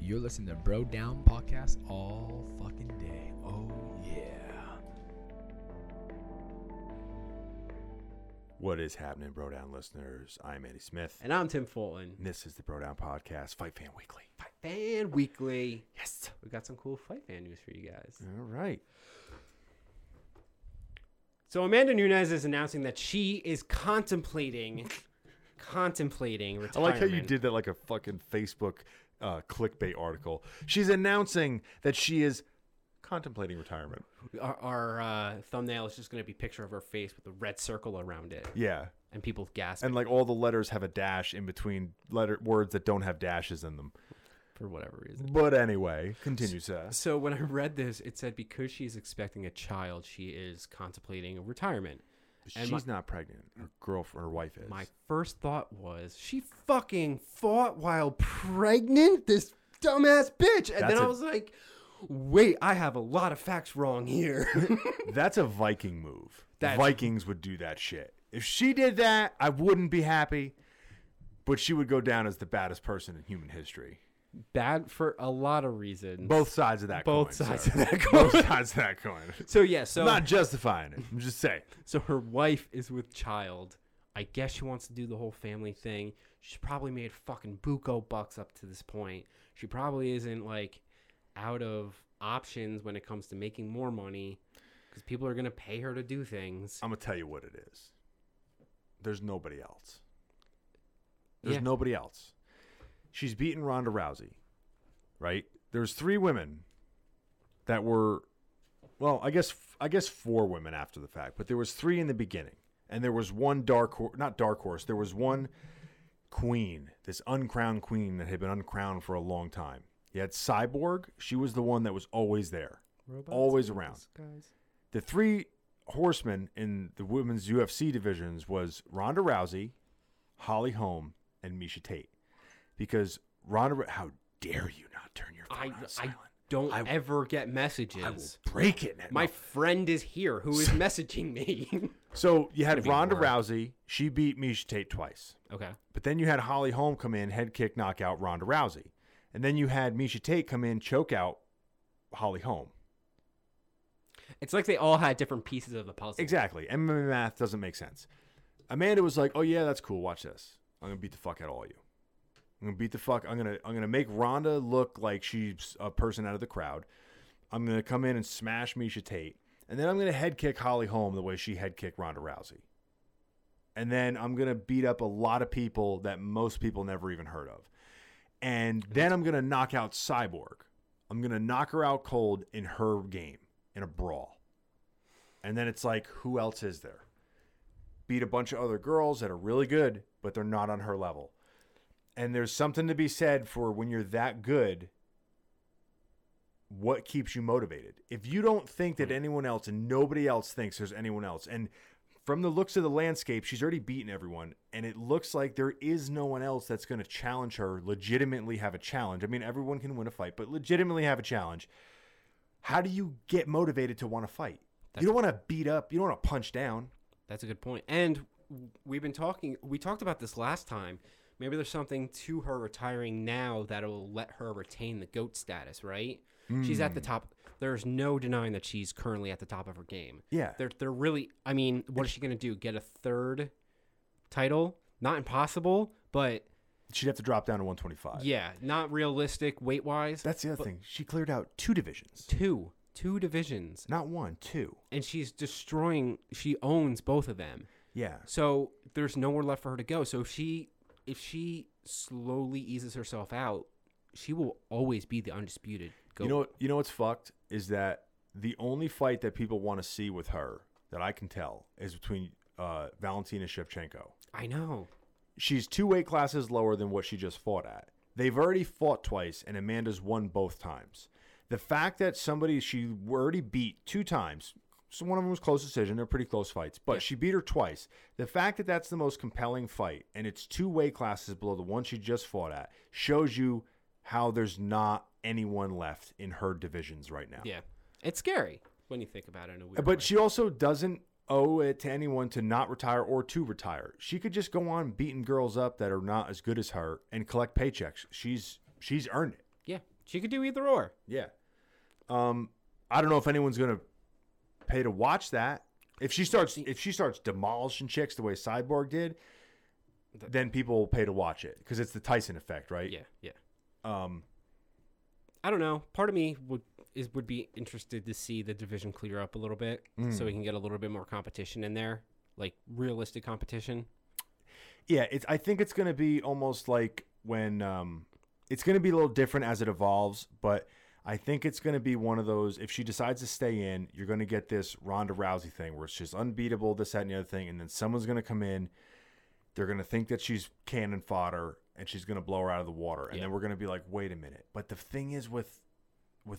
You're listening to Bro Down Podcast all fucking day. Oh, yeah. What is happening, Bro Down listeners? I'm Andy Smith. And I'm Tim Fulton. And this is the Bro Down Podcast, Fight Fan Weekly. Fight Fan Weekly. Yes. We got some cool Fight Fan news for you guys. All right. So Amanda Nunes is announcing that she is contemplating retirement. I like how you did that like a fucking Facebook clickbait article. She's announcing that she is contemplating retirement. Our thumbnail is just going to be a picture of her face with a red circle around it. Yeah. And people gasping. And like all the letters have a dash in between words that don't have dashes in them. For whatever reason. But anyway, continue, Seth. So when I read this, it said because she's expecting a child, she is contemplating retirement. And she's not pregnant. Her girlfriend, her wife is. My first thought was, she fucking fought while pregnant? This dumbass bitch. And then I was like, wait, I have a lot of facts wrong here. That's a Viking move. Vikings would do that shit. If she did that, I wouldn't be happy. But she would go down as the baddest person in human history. Bad for a lot of reasons. Both sides of that coin. So, yeah. So I'm not justifying it. I'm just saying. So her wife is with child. I guess she wants to do the whole family thing. She's probably made fucking buco bucks up to this point. She probably isn't, like, out of options when it comes to making more money because people are going to pay her to do things. I'm going to tell you what it is. There's nobody else. Nobody else. She's beaten Ronda Rousey, right? There's three women that were, well, I guess four women after the fact, but there was three in the beginning, and there was one there was one queen, this uncrowned queen that had been uncrowned for a long time. You had Cyborg. She was the one that was always there, always around. Guys. The three horsemen in the women's UFC divisions was Ronda Rousey, Holly Holm, and Miesha Tate. Because Ronda, how dare you not turn your phone on silent? I ever get messages. I will break it. My friend is here who is messaging me. So you had Ronda Rousey. She beat Miesha Tate twice. Okay. But then you had Holly Holm come in, head kick, knockout Ronda Rousey. And then you had Miesha Tate come in, choke out Holly Holm. It's like they all had different pieces of the puzzle. Exactly. MMA math doesn't make sense. Amanda was like, oh, yeah, that's cool. Watch this. I'm going to beat the fuck out of all of you. I'm going to beat the fuck. I'm going to make Ronda look like she's a person out of the crowd. I'm going to come in and smash Miesha Tate. And then I'm going to head kick Holly Holm the way she head kicked Ronda Rousey. And then I'm going to beat up a lot of people that most people never even heard of. And then I'm going to knock out Cyborg. I'm going to knock her out cold in her game, in a brawl. And then it's like, who else is there? Beat a bunch of other girls that are really good, but they're not on her level. And there's something to be said for when you're that good, what keeps you motivated? If you don't think that anyone else and nobody else thinks there's anyone else, and from the looks of the landscape, she's already beaten everyone, and it looks like there is no one else that's going to challenge her, legitimately have a challenge. I mean, everyone can win a fight, but legitimately have a challenge. How do you get motivated to want to fight? You don't want to beat up. You don't want to punch down. That's a good point. And we talked about this last time. Maybe there's something to her retiring now that'll let her retain the GOAT status, right? Mm. She's at the top. There's no denying that she's currently at the top of her game. Yeah. They're really, I mean, what is she going to do? Get a third title? Not impossible, but... she'd have to drop down to 125. Yeah, not realistic weight-wise. That's the other thing. She cleared out two divisions. Two divisions. Not one, two. And she's destroying, she owns both of them. Yeah. So there's nowhere left for her to go. So if she slowly eases herself out, she will always be the undisputed GOAT. You know what's fucked is that the only fight that people want to see with her that I can tell is between Valentina Shevchenko. I know. She's two weight classes lower than what she just fought at. They've already fought twice, and Amanda's won both times. The fact that somebody she already beat two times, so one of them was close decision. They're pretty close fights. But She beat her twice. The fact that that's the most compelling fight, and it's two weight classes below the one she just fought at, shows you how there's not anyone left in her divisions right now. Yeah. It's scary when you think about it in a weird way. She also doesn't owe it to anyone to not retire or to retire. She could just go on beating girls up that are not as good as her and collect paychecks. She's earned it. Yeah, she could do either or. Yeah. I don't know if anyone's gonna pay to watch that. If she starts demolishing chicks the way Cyborg did, then people will pay to watch it because it's the Tyson effect, right? Yeah, yeah. I don't know. Part of me would be interested to see the division clear up a little bit so we can get a little bit more competition in there, like realistic competition. Yeah, I think it's going to be almost like when it's going to be a little different as it evolves, but I think it's going to be one of those, if she decides to stay in, you're going to get this Ronda Rousey thing where it's just unbeatable, this, that, and the other thing, and then someone's going to come in, they're going to think that she's cannon fodder, and she's going to blow her out of the water, and then we're going to be like, wait a minute. But the thing is with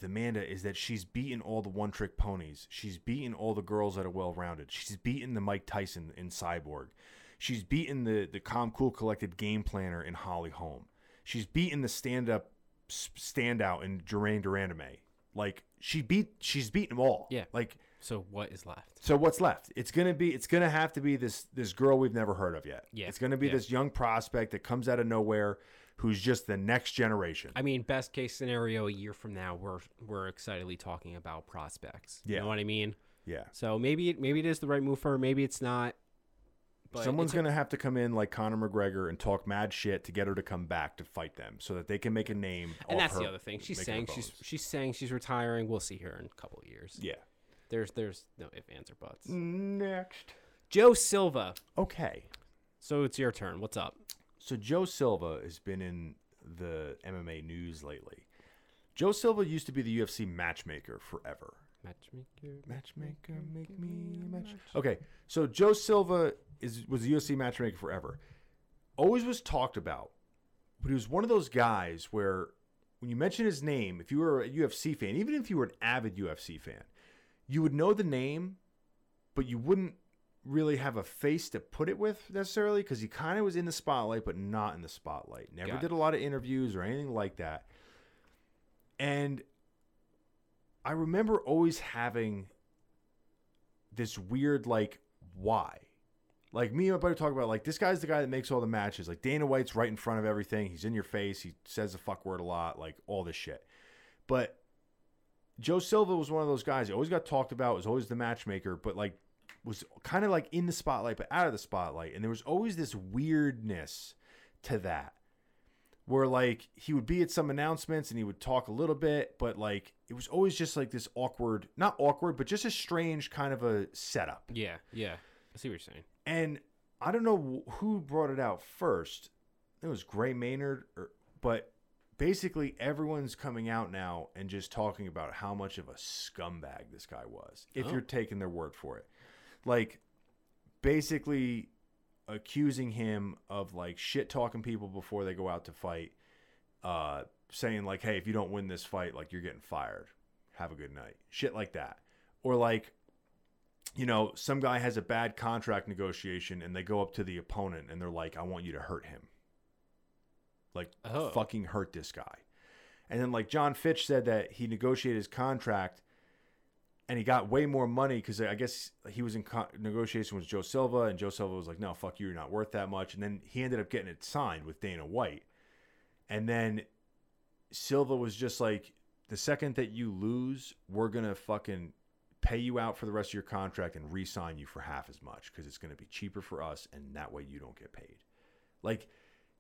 Amanda is that she's beaten all the one-trick ponies. She's beaten all the girls that are well-rounded. She's beaten the Mike Tyson in Cyborg. She's beaten the calm, cool, collected game planner in Holly Holm. She's beaten the standout in Duran Duraname. Like she's beaten them all. Yeah. Like so, what is left? So what's left? It's gonna have to be this girl we've never heard of yet. Yeah. It's gonna be this young prospect that comes out of nowhere, who's just the next generation. I mean, best case scenario, a year from now, we're excitedly talking about prospects. Yeah. You know what I mean? Yeah. So maybe it is the right move for her. Maybe it's not. But someone's going to have to come in like Conor McGregor and talk mad shit to get her to come back to fight them so that they can make a name. And that's the other thing. She's saying she's retiring. We'll see her in a couple of years. Yeah. There's no ifs, ands, or buts. Next. Joe Silva. Okay. So it's your turn. What's up? So Joe Silva has been in the MMA news lately. Joe Silva used to be the UFC matchmaker forever. Matchmaker, make me a match. Okay. So Joe Silva was the UFC matchmaker forever. Always was talked about, but he was one of those guys where when you mention his name, if you were a UFC fan, even if you were an avid UFC fan, you would know the name, but you wouldn't really have a face to put it with necessarily because he kind of was in the spotlight, but not in the spotlight. Never did a lot of interviews or anything like that. And I remember always having this weird, like, why? Like, me and my buddy talk about, like, this guy's the guy that makes all the matches. Like, Dana White's right in front of everything. He's in your face. He says the fuck word a lot. Like, all this shit. But Joe Silva was one of those guys. He always got talked about. Was always the matchmaker. But, like, was kind of, like, in the spotlight but out of the spotlight. And there was always this weirdness to that. Where, like, he would be at some announcements and he would talk a little bit. But, like, it was always just, like, this awkward. Not awkward, but just a strange kind of a setup. Yeah, yeah. I see what you're saying. And I don't know who brought it out first. It was Gray Maynard. But basically everyone's coming out now and just talking about how much of a scumbag this guy was, if you're taking their word for it. Like, basically accusing him of, like, shit-talking people before they go out to fight, saying, like, hey, if you don't win this fight, like, you're getting fired. Have a good night. Shit like that. Or, like, you know, some guy has a bad contract negotiation and they go up to the opponent and they're like, I want you to hurt him. Like, fucking hurt this guy. And then, like, John Fitch said that he negotiated his contract and he got way more money because I guess he was in negotiation with Joe Silva, and Joe Silva was like, no, fuck you, you're not worth that much. And then he ended up getting it signed with Dana White. And then Silva was just like, the second that you lose, we're going to fucking pay you out for the rest of your contract and re-sign you for half as much because it's going to be cheaper for us, and that way you don't get paid. Like,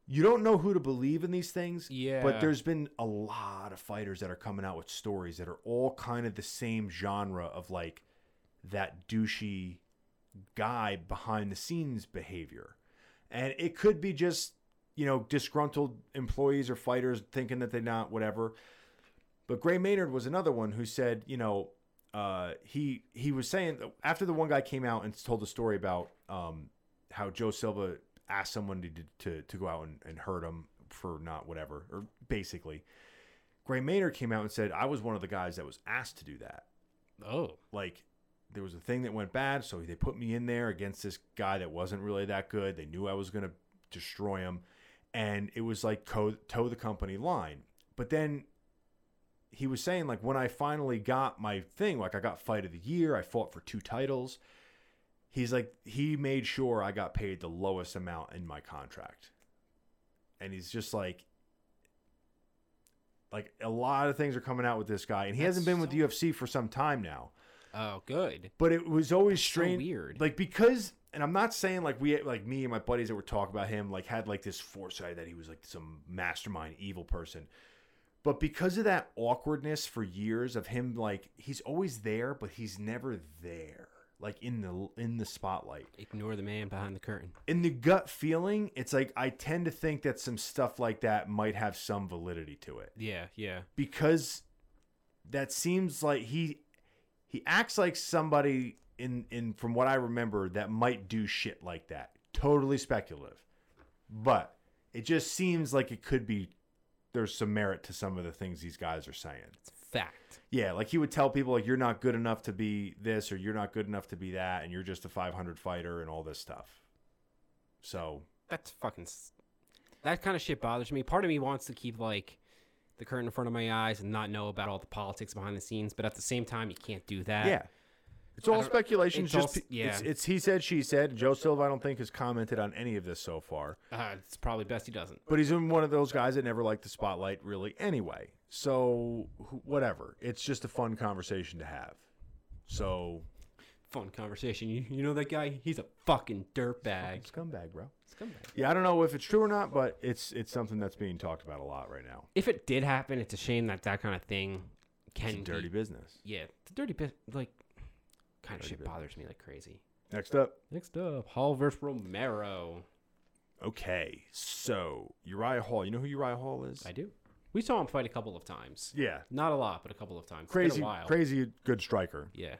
you don't know who to believe in these things, but there's been a lot of fighters that are coming out with stories that are all kind of the same genre of, like, that douchey guy behind-the-scenes behavior. And it could be just, you know, disgruntled employees or fighters thinking that they're not whatever. But Gray Maynard was another one who said, you know, he was saying after the one guy came out and told a story about how Joe Silva asked someone to go out and hurt him for not whatever, or basically Gray Maynard came out and said, I was one of the guys that was asked to do that. Oh, like there was a thing that went bad. So they put me in there against this guy that wasn't really that good. They knew I was going to destroy him. And it was like toe the company line. But then he was saying, like, when I finally got my thing, like I got fight of the year, I fought for 2 titles. He's like, he made sure I got paid the lowest amount in my contract. And he's just like, Like, a lot of things are coming out with this guy, and he hasn't been with the UFC for some time now. Oh, good. But it was always strange, so weird. Like, because, and I'm not saying like we, like me and my buddies that were talking about him, like had like this foresight that he was like some mastermind evil person. But because of that awkwardness for years of him, like he's always there, but he's never there, like in the spotlight. Ignore the man behind the curtain. In the gut feeling, it's like I tend to think that some stuff like that might have some validity to it. Yeah, yeah. Because that seems like he acts like somebody in from what I remember that might do shit like that. Totally speculative, but it just seems like it could be. There's some merit to some of the things these guys are saying. It's fact. Yeah, like he would tell people, like, you're not good enough to be this or you're not good enough to be that and you're just a 500 fighter and all this stuff. So. That's fucking... That kind of shit bothers me. Part of me wants to keep, like, the curtain in front of my eyes and not know about all the politics behind the scenes, but at the same time, you can't do that. Yeah. It's all speculation. It's just all, yeah. It's he said, she said. Joe Silva, I don't think, has commented on any of this so far. It's probably best he doesn't. But he's one of those guys that never liked the spotlight, really, anyway. So, whatever. It's just a fun conversation to have. So... Fun conversation. You know that guy? He's a fucking dirtbag. Scumbag, bro. Scumbag. Yeah, I don't know if it's true or not, but it's something that's being talked about a lot right now. If it did happen, it's a shame that kind of thing can be... It's a dirty business. Yeah. It's a dirty business. Like... Kind of shit bothers me like crazy. Next up, Hall versus Romero. Okay, so Uriah Hall. You know who Uriah Hall is? I do. We saw him fight a couple of times. Yeah. Not a lot, but a couple of times. Crazy, it's been a while. Crazy good striker. Yeah.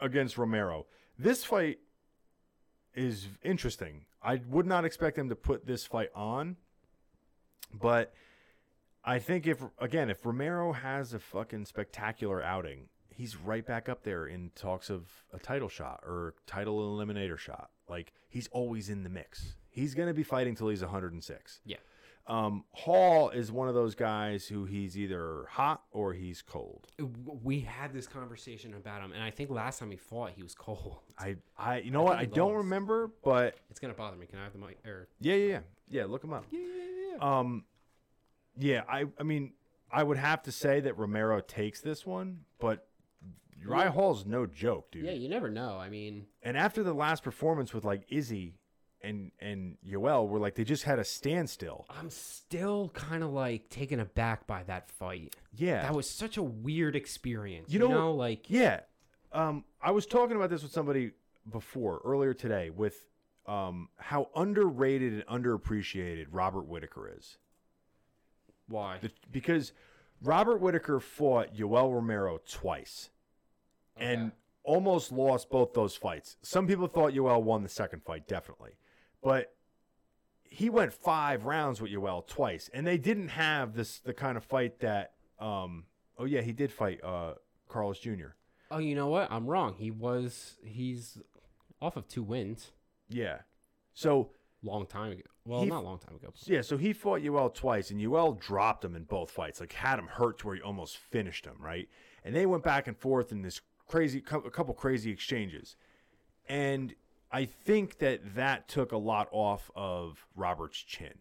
Against Romero. This fight is interesting. I would not expect him to put this fight on, but I think if Romero has a fucking spectacular outing, he's right back up there in talks of a title shot or title eliminator shot. Like, he's always in the mix. He's going to be fighting till he's 106. Yeah. Hall is one of those guys who he's either hot or he's cold. We had this conversation about him, and I think last time he fought, he was cold. I don't remember, but... It's going to bother me. Can I have the mic? Or... Yeah. Yeah, look him up. Yeah. Yeah, I mean, I would have to say that Romero takes this one, but... Uriah Hall's no joke, dude. Yeah, you never know. I mean... And after the last performance with, like, Izzy and Yoel, were like, they just had a standstill. I'm still kind of, like, taken aback by that fight. Yeah. That was such a weird experience. You know like... Yeah. I was talking about this with somebody earlier today, with how underrated and underappreciated Robert Whittaker is. Why? Because Robert Whittaker fought Yoel Romero twice. And almost lost both those fights. Some people thought Yoel won the second fight, definitely. But he went 5 rounds with Yoel twice. And they didn't have the kind of fight that... he did fight Carlos Jr. Oh, you know what? I'm wrong. He's off of 2 wins. Yeah. So... Long time ago. Well, not long time ago. Yeah, so he fought Yoel twice, and Yoel dropped him in both fights. Like, had him hurt to where he almost finished him, right? And they went back and forth in this... a couple crazy exchanges, and I think that took a lot off of Robert's chin,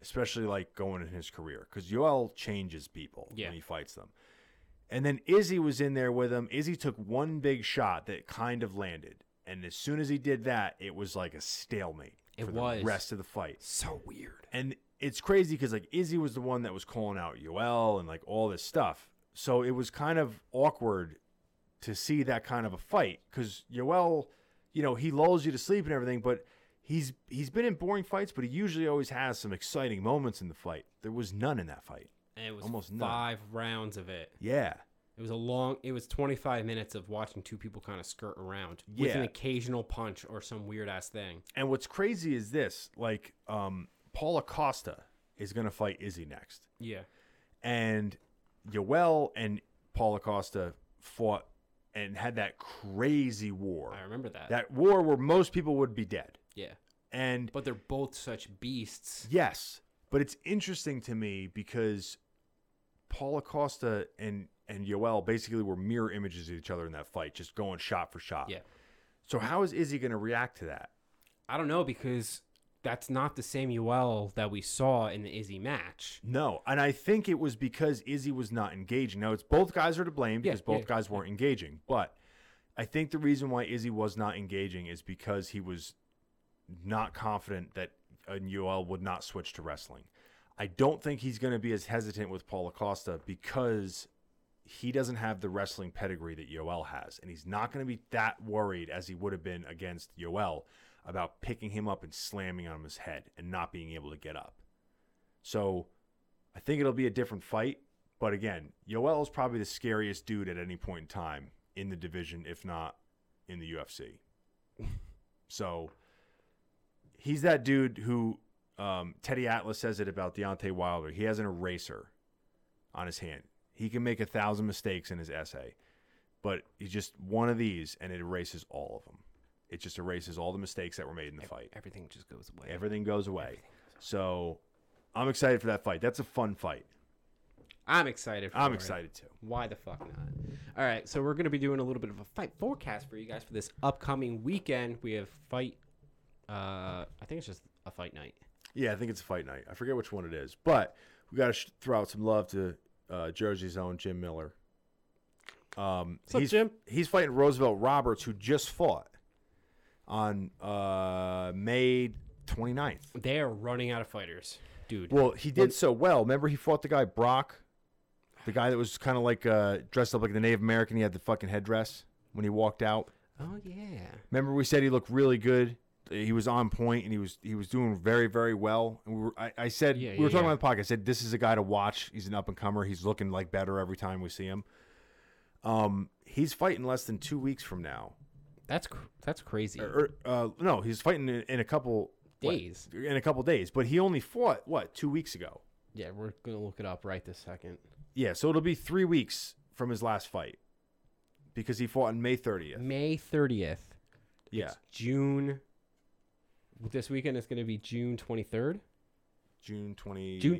especially like going in his career, because Yoel changes people when he fights them. And then Izzy was in there with him. Izzy took one big shot that kind of landed, and as soon as he did that, it was like a stalemate for the rest of the fight. So weird, and it's crazy because like Izzy was the one that was calling out Yoel and like all this stuff, so it was kind of awkward to see that kind of a fight, because Yoel, you know, he lulls you to sleep and everything, but he's been in boring fights, but he usually always has some exciting moments in the fight. There was none in that fight. And it was almost 5 rounds of it. Yeah. It was 25 minutes of watching two people kind of skirt around with an occasional punch or some weird ass thing. And what's crazy is this, like, Paulo Costa is going to fight Izzy next. Yeah. And Yoel and Paulo Costa fought and had that crazy war. I remember that. That war where most people would be dead. Yeah. But they're both such beasts. Yes. But it's interesting to me because Paulo Costa and Yoel basically were mirror images of each other in that fight, just going shot for shot. Yeah. So how is Izzy going to react to that? I don't know, because that's not the same Yoel that we saw in the Izzy match. No, and I think it was because Izzy was not engaging. Now, it's both guys are to blame because both guys weren't engaging. But I think the reason why Izzy was not engaging is because he was not confident that Yoel would not switch to wrestling. I don't think he's going to be as hesitant with Paulo Costa because he doesn't have the wrestling pedigree that Yoel has, and he's not going to be that worried as he would have been against Yoel about picking him up and slamming on his head and not being able to get up. So I think it'll be a different fight. But again, Yoel is probably the scariest dude at any point in time in the division, if not in the UFC. So he's that dude who Teddy Atlas says it about Deontay Wilder. He has an eraser on his hand. He can make 1,000 mistakes in his essay, but he's just one of these, and it erases all of them. It just erases all the mistakes that were made in the fight. Everything just goes away. Everything goes away. So I'm excited for that fight. That's a fun fight. I'm excited for it. I'm excited too. Why the fuck not? All right, so we're going to be doing a little bit of a fight forecast for you guys for this upcoming weekend. We have fight. I think it's just a fight night. Yeah, I think it's a fight night. I forget which one it is, but we got to throw out some love to Jersey's own Jim Miller. What's up, Jim? He's fighting Roosevelt Roberts, who just fought on May 29th. They are running out of fighters, dude. Well, he did so well. Remember, he fought the guy Brock, the guy that was kind of like dressed up like the Native American. He had the fucking headdress when he walked out. Oh, yeah. Remember we said he looked really good. He was on point, and he was doing very, very well. And we were talking about the podcast. I said, this is a guy to watch. He's an up-and-comer. He's looking like better every time we see him. He's fighting less than 2 weeks from now. That's crazy. No, he's fighting in a couple days. But he only fought 2 weeks ago. Yeah, we're gonna look it up right this second. Yeah, so it'll be 3 weeks from his last fight because he fought on May 30th. May 30th. Yeah, it's June. This weekend is gonna be June 23rd. June 20th. June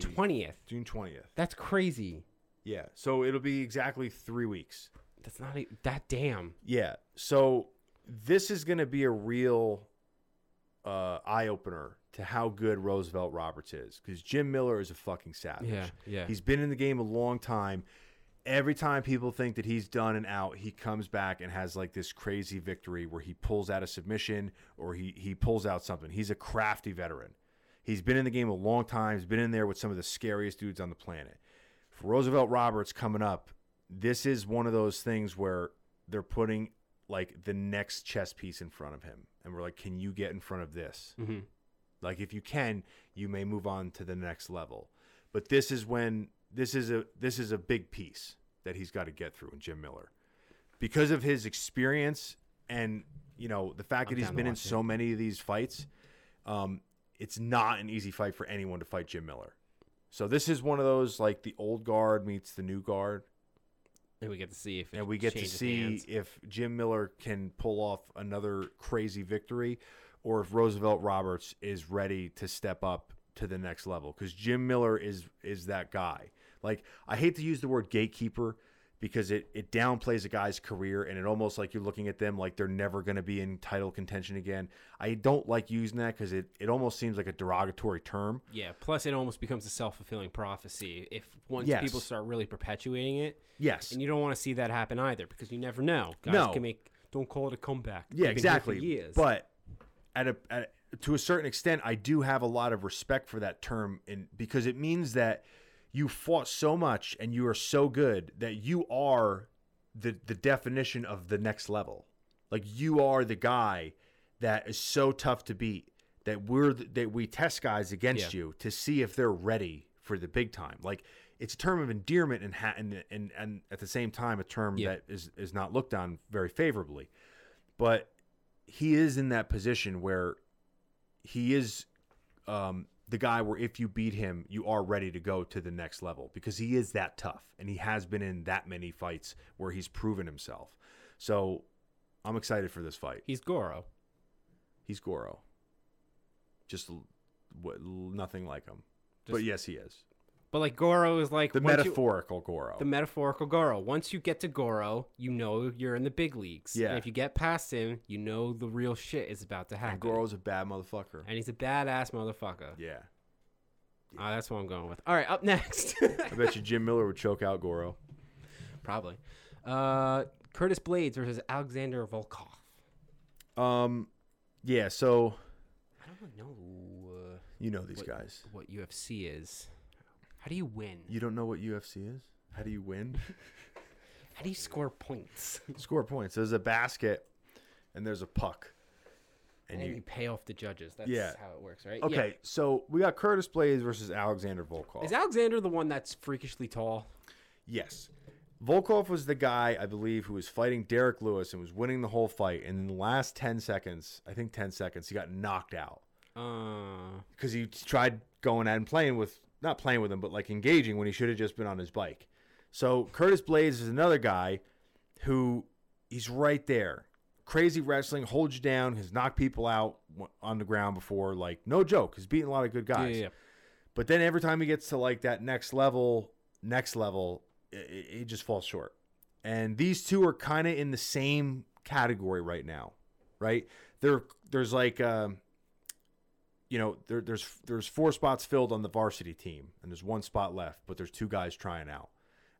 20th. That's crazy. Yeah, so it'll be exactly 3 weeks. That's not that damn. Yeah, so. This is going to be a real eye-opener to how good Roosevelt Roberts is, because Jim Miller is a fucking savage. Yeah. He's been in the game a long time. Every time people think that he's done and out, he comes back and has like this crazy victory where he pulls out a submission or he pulls out something. He's a crafty veteran. He's been in the game a long time. He's been in there with some of the scariest dudes on the planet. For Roosevelt Roberts coming up, this is one of those things where they're putting – like the next chess piece in front of him. And we're like, can you get in front of this? Mm-hmm. Like, if you can, you may move on to the next level. But this is when this is a big piece that he's got to get through in Jim Miller. Because of his experience and, you know, the fact that he's been in so many of these fights, it's not an easy fight for anyone to fight Jim Miller. So this is one of those, like, the old guard meets the new guard. And we get to see if Jim Miller can pull off another crazy victory, or if Roosevelt Roberts is ready to step up to the next level. Because Jim Miller is that guy. Like, I hate to use the word gatekeeper because it downplays a guy's career, and it almost like you're looking at them like they're never going to be in title contention again. I don't like using that because it almost seems like a derogatory term. Yeah, plus it almost becomes a self-fulfilling prophecy if people start really perpetuating it. Yes. And you don't want to see that happen either because you never know. Don't call it a comeback. Yeah, exactly. But to a certain extent, I do have a lot of respect for that term because it means that you fought so much and you are so good that you are the definition of the next level. Like, you are the guy that is so tough to beat that we test guys against you to see if they're ready for the big time. Like, it's a term of endearment and at the same time a term that is not looked on very favorably. But he is in that position where he is the guy where if you beat him, you are ready to go to the next level because he is that tough and he has been in that many fights where he's proven himself. So I'm excited for this fight. He's Goro. Just nothing like him. But yes, he is. But like Goro is like the metaphorical Goro. The metaphorical Goro. Once you get to Goro, you know you're in the big leagues. Yeah. And if you get past him, you know the real shit is about to happen. And Goro's a bad motherfucker. And he's a badass motherfucker. Yeah. That's what I'm going with. All right, up next. I bet you Jim Miller would choke out Goro. Probably. Curtis Blaydes versus Alexander Volkov. Yeah, so I don't know. You know these guys. What UFC is. How do you win? You don't know what UFC is? How do you win? How do you score points? Score points. There's a basket and there's a puck. And you pay off the judges. That's how it works, right? Okay, yeah. So we got Curtis Blaydes versus Alexander Volkov. Is Alexander the one that's freakishly tall? Yes. Volkov was the guy, I believe, who was fighting Derek Lewis and was winning the whole fight. And in the last 10 seconds, I think 10 seconds, he got knocked out. Because he tried going at and playing with... Not playing with him, but like engaging when he should have just been on his bike. So Curtis Blaydes is another guy who he's right there. Crazy wrestling, holds you down, has knocked people out on the ground before. Like, no joke. He's beaten a lot of good guys. Yeah. But then every time he gets to like that next level, it just falls short. And these two are kind of in the same category right now, right? There's like... You know, there's four spots filled on the varsity team, and there's one spot left, but there's two guys trying out.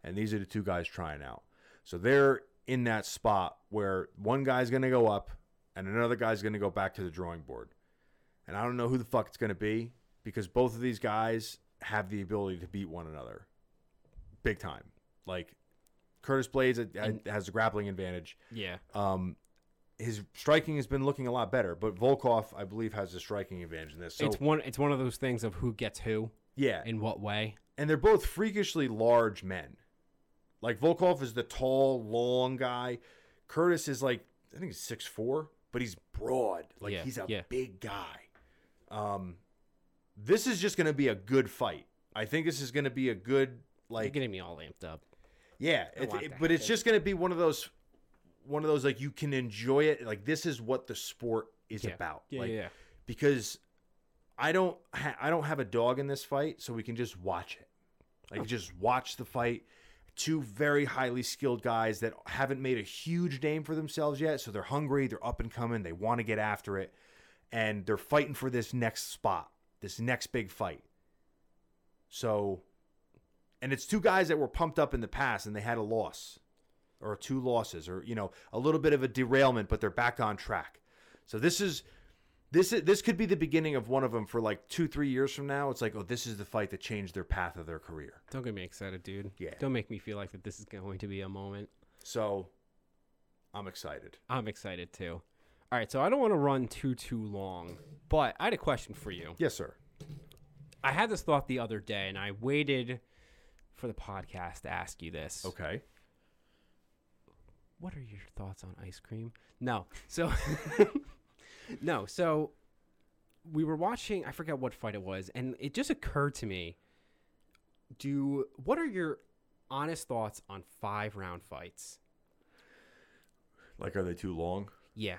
And these are the two guys trying out. So they're in that spot where one guy's going to go up, and another guy's going to go back to the drawing board. And I don't know who the fuck it's going to be, because both of these guys have the ability to beat one another. Big time. Like, Curtis Blaydes has a grappling advantage. Yeah. His striking has been looking a lot better, but Volkov, I believe, has a striking advantage in this. So, it's one of those things of who gets who. Yeah. In what way. And they're both freakishly large men. Like, Volkov is the tall, long guy. Curtis is like, I think he's 6'4", but he's broad. Like, he's a big guy. This is just going to be a good fight. I think this is going to be a good, like... You're getting me all amped up. Yeah. But it's just going to be one of those like you can enjoy it. Like, this is what the sport is about. Because I don't have a dog in this fight, so we can just watch it. Like, just watch the fight. Two very highly skilled guys that haven't made a huge name for themselves yet, so they're hungry, they're up and coming, they want to get after it, and they're fighting for this next spot, this next big fight. So, and it's two guys that were pumped up in the past and they had a loss. Or two losses, or, you know, a little bit of a derailment, but they're back on track. So this could be the beginning of one of them for like 2-3 years from now. It's like, oh, this is the fight that changed their path of their career. Don't get me excited, dude. Yeah. Don't make me feel like that this is going to be a moment. So I'm excited. I'm excited too. All right. So I don't want to run too long, but I had a question for you. Yes, sir. I had this thought the other day, and I waited for the podcast to ask you this. Okay. What are your thoughts on ice cream? So we were watching, I forget what fight it was, and it just occurred to me, what are your honest thoughts on 5-round fights? Like, are they too long? Yeah.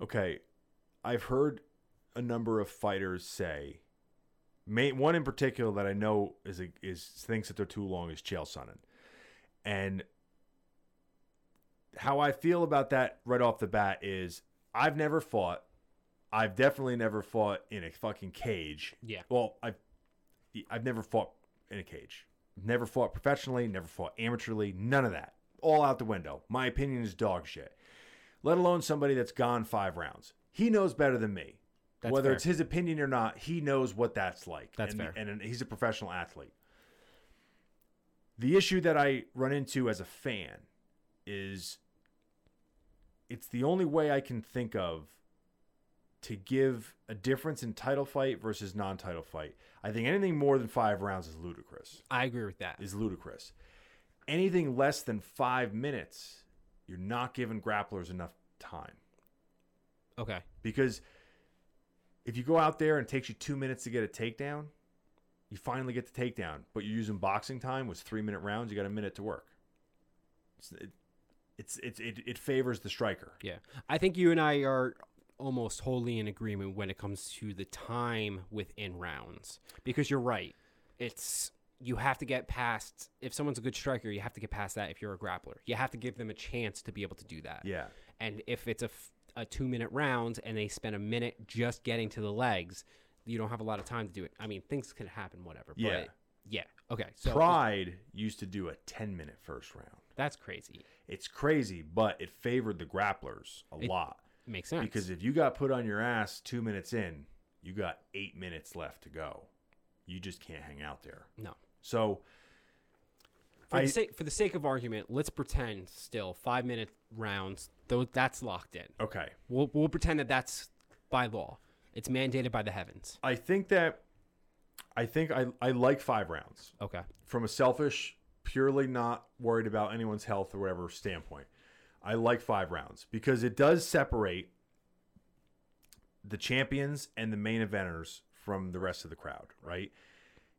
Okay. I've heard a number of fighters say, one in particular that I know thinks that they're too long is Chael Sonnen. And how I feel about that right off the bat is I've never fought. I've definitely never fought in a fucking cage. Yeah. Well, I've never fought in a cage. Never fought professionally, never fought amateurly, none of that. All out the window. My opinion is dog shit. Let alone somebody that's gone 5 rounds. He knows better than me. That's whether fair. It's his opinion or not, he knows what that's like. That's fair. And he's a professional athlete. The issue that I run into as a fan is... It's the only way I can think of to give a difference in title fight versus non-title fight. I think anything more than 5 rounds is ludicrous. I agree with that. Is ludicrous. Anything less than 5 minutes, you're not giving grapplers enough time. Okay. Because if you go out there and it takes you 2 minutes to get a takedown, you finally get the takedown, but you're using boxing time, was 3-minute rounds, you got a minute to work. It favors the striker. Yeah. I think you and I are almost wholly in agreement when it comes to the time within rounds. Because you're right. It's you have to get past, if someone's a good striker, you have to get past that. If you're a grappler, you have to give them a chance to be able to do that. Yeah. And if it's a 2-minute round and they spend a minute just getting to the legs, you don't have a lot of time to do it. I mean, things can happen, whatever. Yeah. But yeah. Okay. So Pride used to do a 10-minute first round. That's crazy. It's crazy, but it favored the grapplers a lot. Makes sense. Because if you got put on your ass 2 minutes in, you got 8 minutes left to go. You just can't hang out there. No. So for the sake of argument, let's pretend still 5-minute rounds, though, that's locked in. Okay. We'll pretend that's by law. It's mandated by the heavens. I think I like 5 rounds. Okay. From a selfish, purely not worried about anyone's health or whatever standpoint, I like 5 rounds because it does separate the champions and the main eventers from the rest of the crowd, right?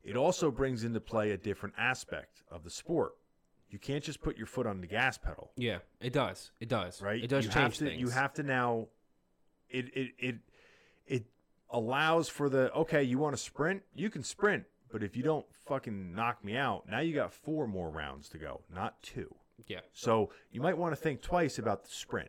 It also brings into play a different aspect of the sport. You can't just put your foot on the gas pedal. Yeah, it does. It does. Right? It does change things. You have to now – it allows for the, okay, you want to sprint? You can sprint, but if you don't fucking knock me out, now you got 4 more rounds to go, not 2. Yeah. So you might want to think twice about the sprint,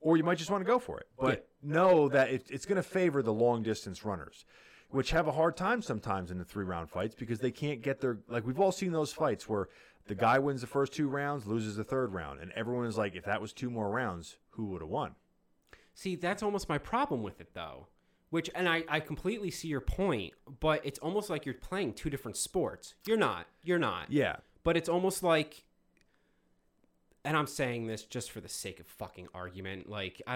or you might just want to go for it. But know that it's going to favor the long-distance runners, which have a hard time sometimes in the 3-round fights because they can't get their – like, we've all seen those fights where the guy wins the first 2 rounds, loses the 3rd round, and everyone is like, if that was 2 more rounds, who would have won? See, that's almost my problem with it, though. Which, and I completely see your point, but it's almost like you're playing 2 different sports. You're not. Yeah. But it's almost like, and I'm saying this just for the sake of fucking argument, like, I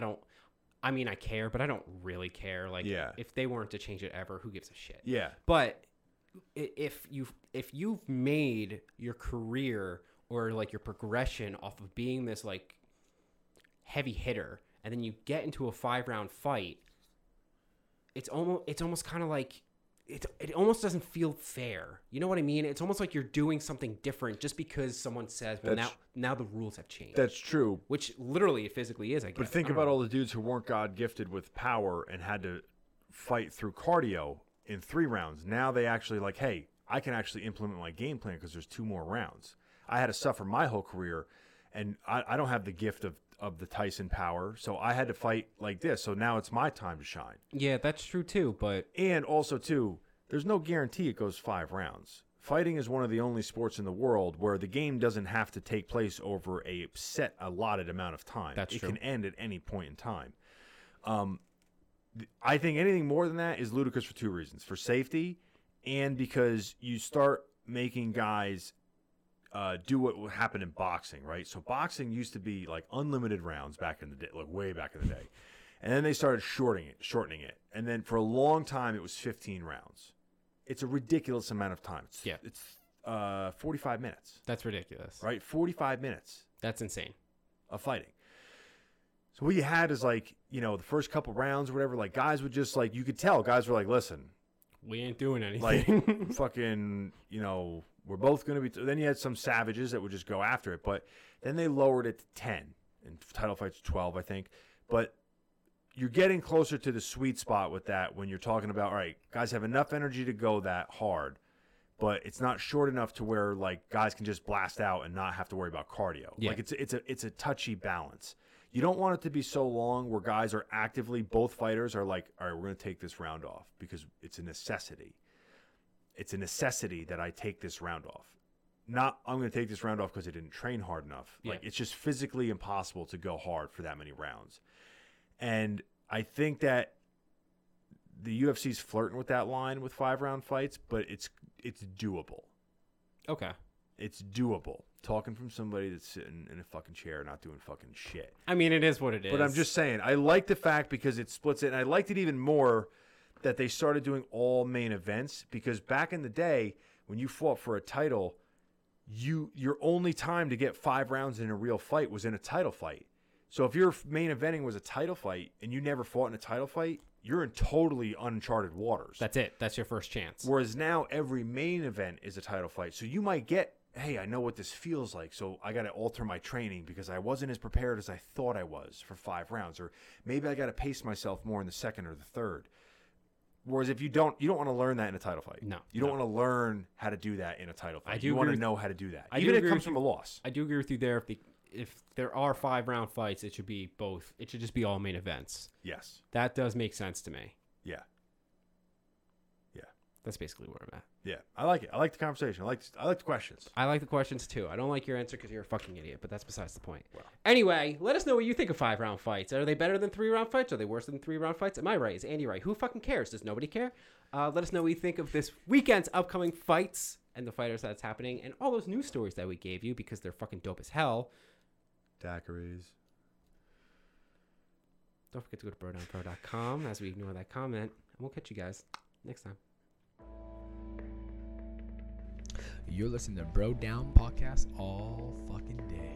care, but I don't really care. Like, yeah. If they weren't to change it ever, who gives a shit? Yeah. But if you've made your career or, like, your progression off of being this, like, heavy hitter, and then you get into a 5-round fight, it's almost kind of like it almost doesn't feel fair. You know what I mean? It's almost like you're doing something different just because someone says, well, now the rules have changed. That's true. Which literally it physically is, I guess. But think about all the dudes who weren't God gifted with power and had to fight through cardio in 3 rounds. Now they actually like, hey, I can actually implement my game plan because there's 2 more rounds. I had to suffer my whole career, and I don't have the gift of the Tyson power, so I had to fight like this, so now it's my time to shine. Yeah, that's true too, but... And also too, there's no guarantee it goes 5 rounds. Fighting is one of the only sports in the world where the game doesn't have to take place over a set allotted amount of time. That's true. It can end at any point in time. I think anything more than that is ludicrous for 2 reasons. For safety, and because you start making guys... do what would happen in boxing, right? So boxing used to be like unlimited rounds back in the day, like way back in the day. And then they started shortening it. And then for a long time, it was 15 rounds. It's a ridiculous amount of time. It's 45 minutes. That's ridiculous. Right? 45 minutes. That's insane. Of fighting. So what you had is like, you know, the first couple rounds or whatever, like guys would just like, you could tell guys were like, listen. We ain't doing anything. Like fucking, you know... We're both going to be... Then you had some savages that would just go after it, but then they lowered it to 10, and title fights 12, I think. But you're getting closer to the sweet spot with that when you're talking about, all right, guys have enough energy to go that hard, but it's not short enough to where, like, guys can just blast out and not have to worry about cardio. Yeah. Like, it's a touchy balance. You don't want it to be so long where guys are actively... Both fighters are like, all right, we're going to take this round off because it's a necessity. It's a necessity that I take this round off. Not, I'm going to take this round off because I didn't train hard enough. Yeah. Like, it's just physically impossible to go hard for that many rounds. And I think that the UFC's flirting with that line with 5-round fights, but it's doable. Okay. It's doable. Talking from somebody that's sitting in a fucking chair not doing fucking shit. I mean, it is what it is. But I'm just saying, I like the fact because it splits it, and I liked it even more that they started doing all main events, because back in the day when you fought for a title, your only time to get 5 rounds in a real fight was in a title fight. So if your main eventing was a title fight and you never fought in a title fight, you're in totally uncharted waters. That's it. That's your first chance. Whereas now every main event is a title fight. So you might get, hey, I know what this feels like, so I got to alter my training because I wasn't as prepared as I thought I was for 5 rounds. Or maybe I got to pace myself more in the second or the third. Whereas if you don't want to learn that in a title fight. No. You don't want to learn how to do that in a title fight. You want to know how to do that. Even if it comes from a loss. I do agree with you there. If there are 5-round fights, it should be both. It should just be all main events. Yes. That does make sense to me. Yeah. Yeah. That's basically where I'm at. Yeah. I like it. I like the conversation. I like the questions. I like the questions too. I don't like your answer because you're a fucking idiot, but that's besides the point. Well. Anyway, let us know what you think of 5-round fights. Are they better than 3-round fights? Are they worse than 3-round fights? Am I right? Is Andy right? Who fucking cares? Does nobody care? Let us know what you think of this weekend's upcoming fights and the fighters that's happening and all those news stories that we gave you because they're fucking dope as hell. Daiquiris. Don't forget to go to BrodownPro.com as we ignore that comment. And we'll catch you guys next time. You're listening to Bro Down Podcast all fucking day.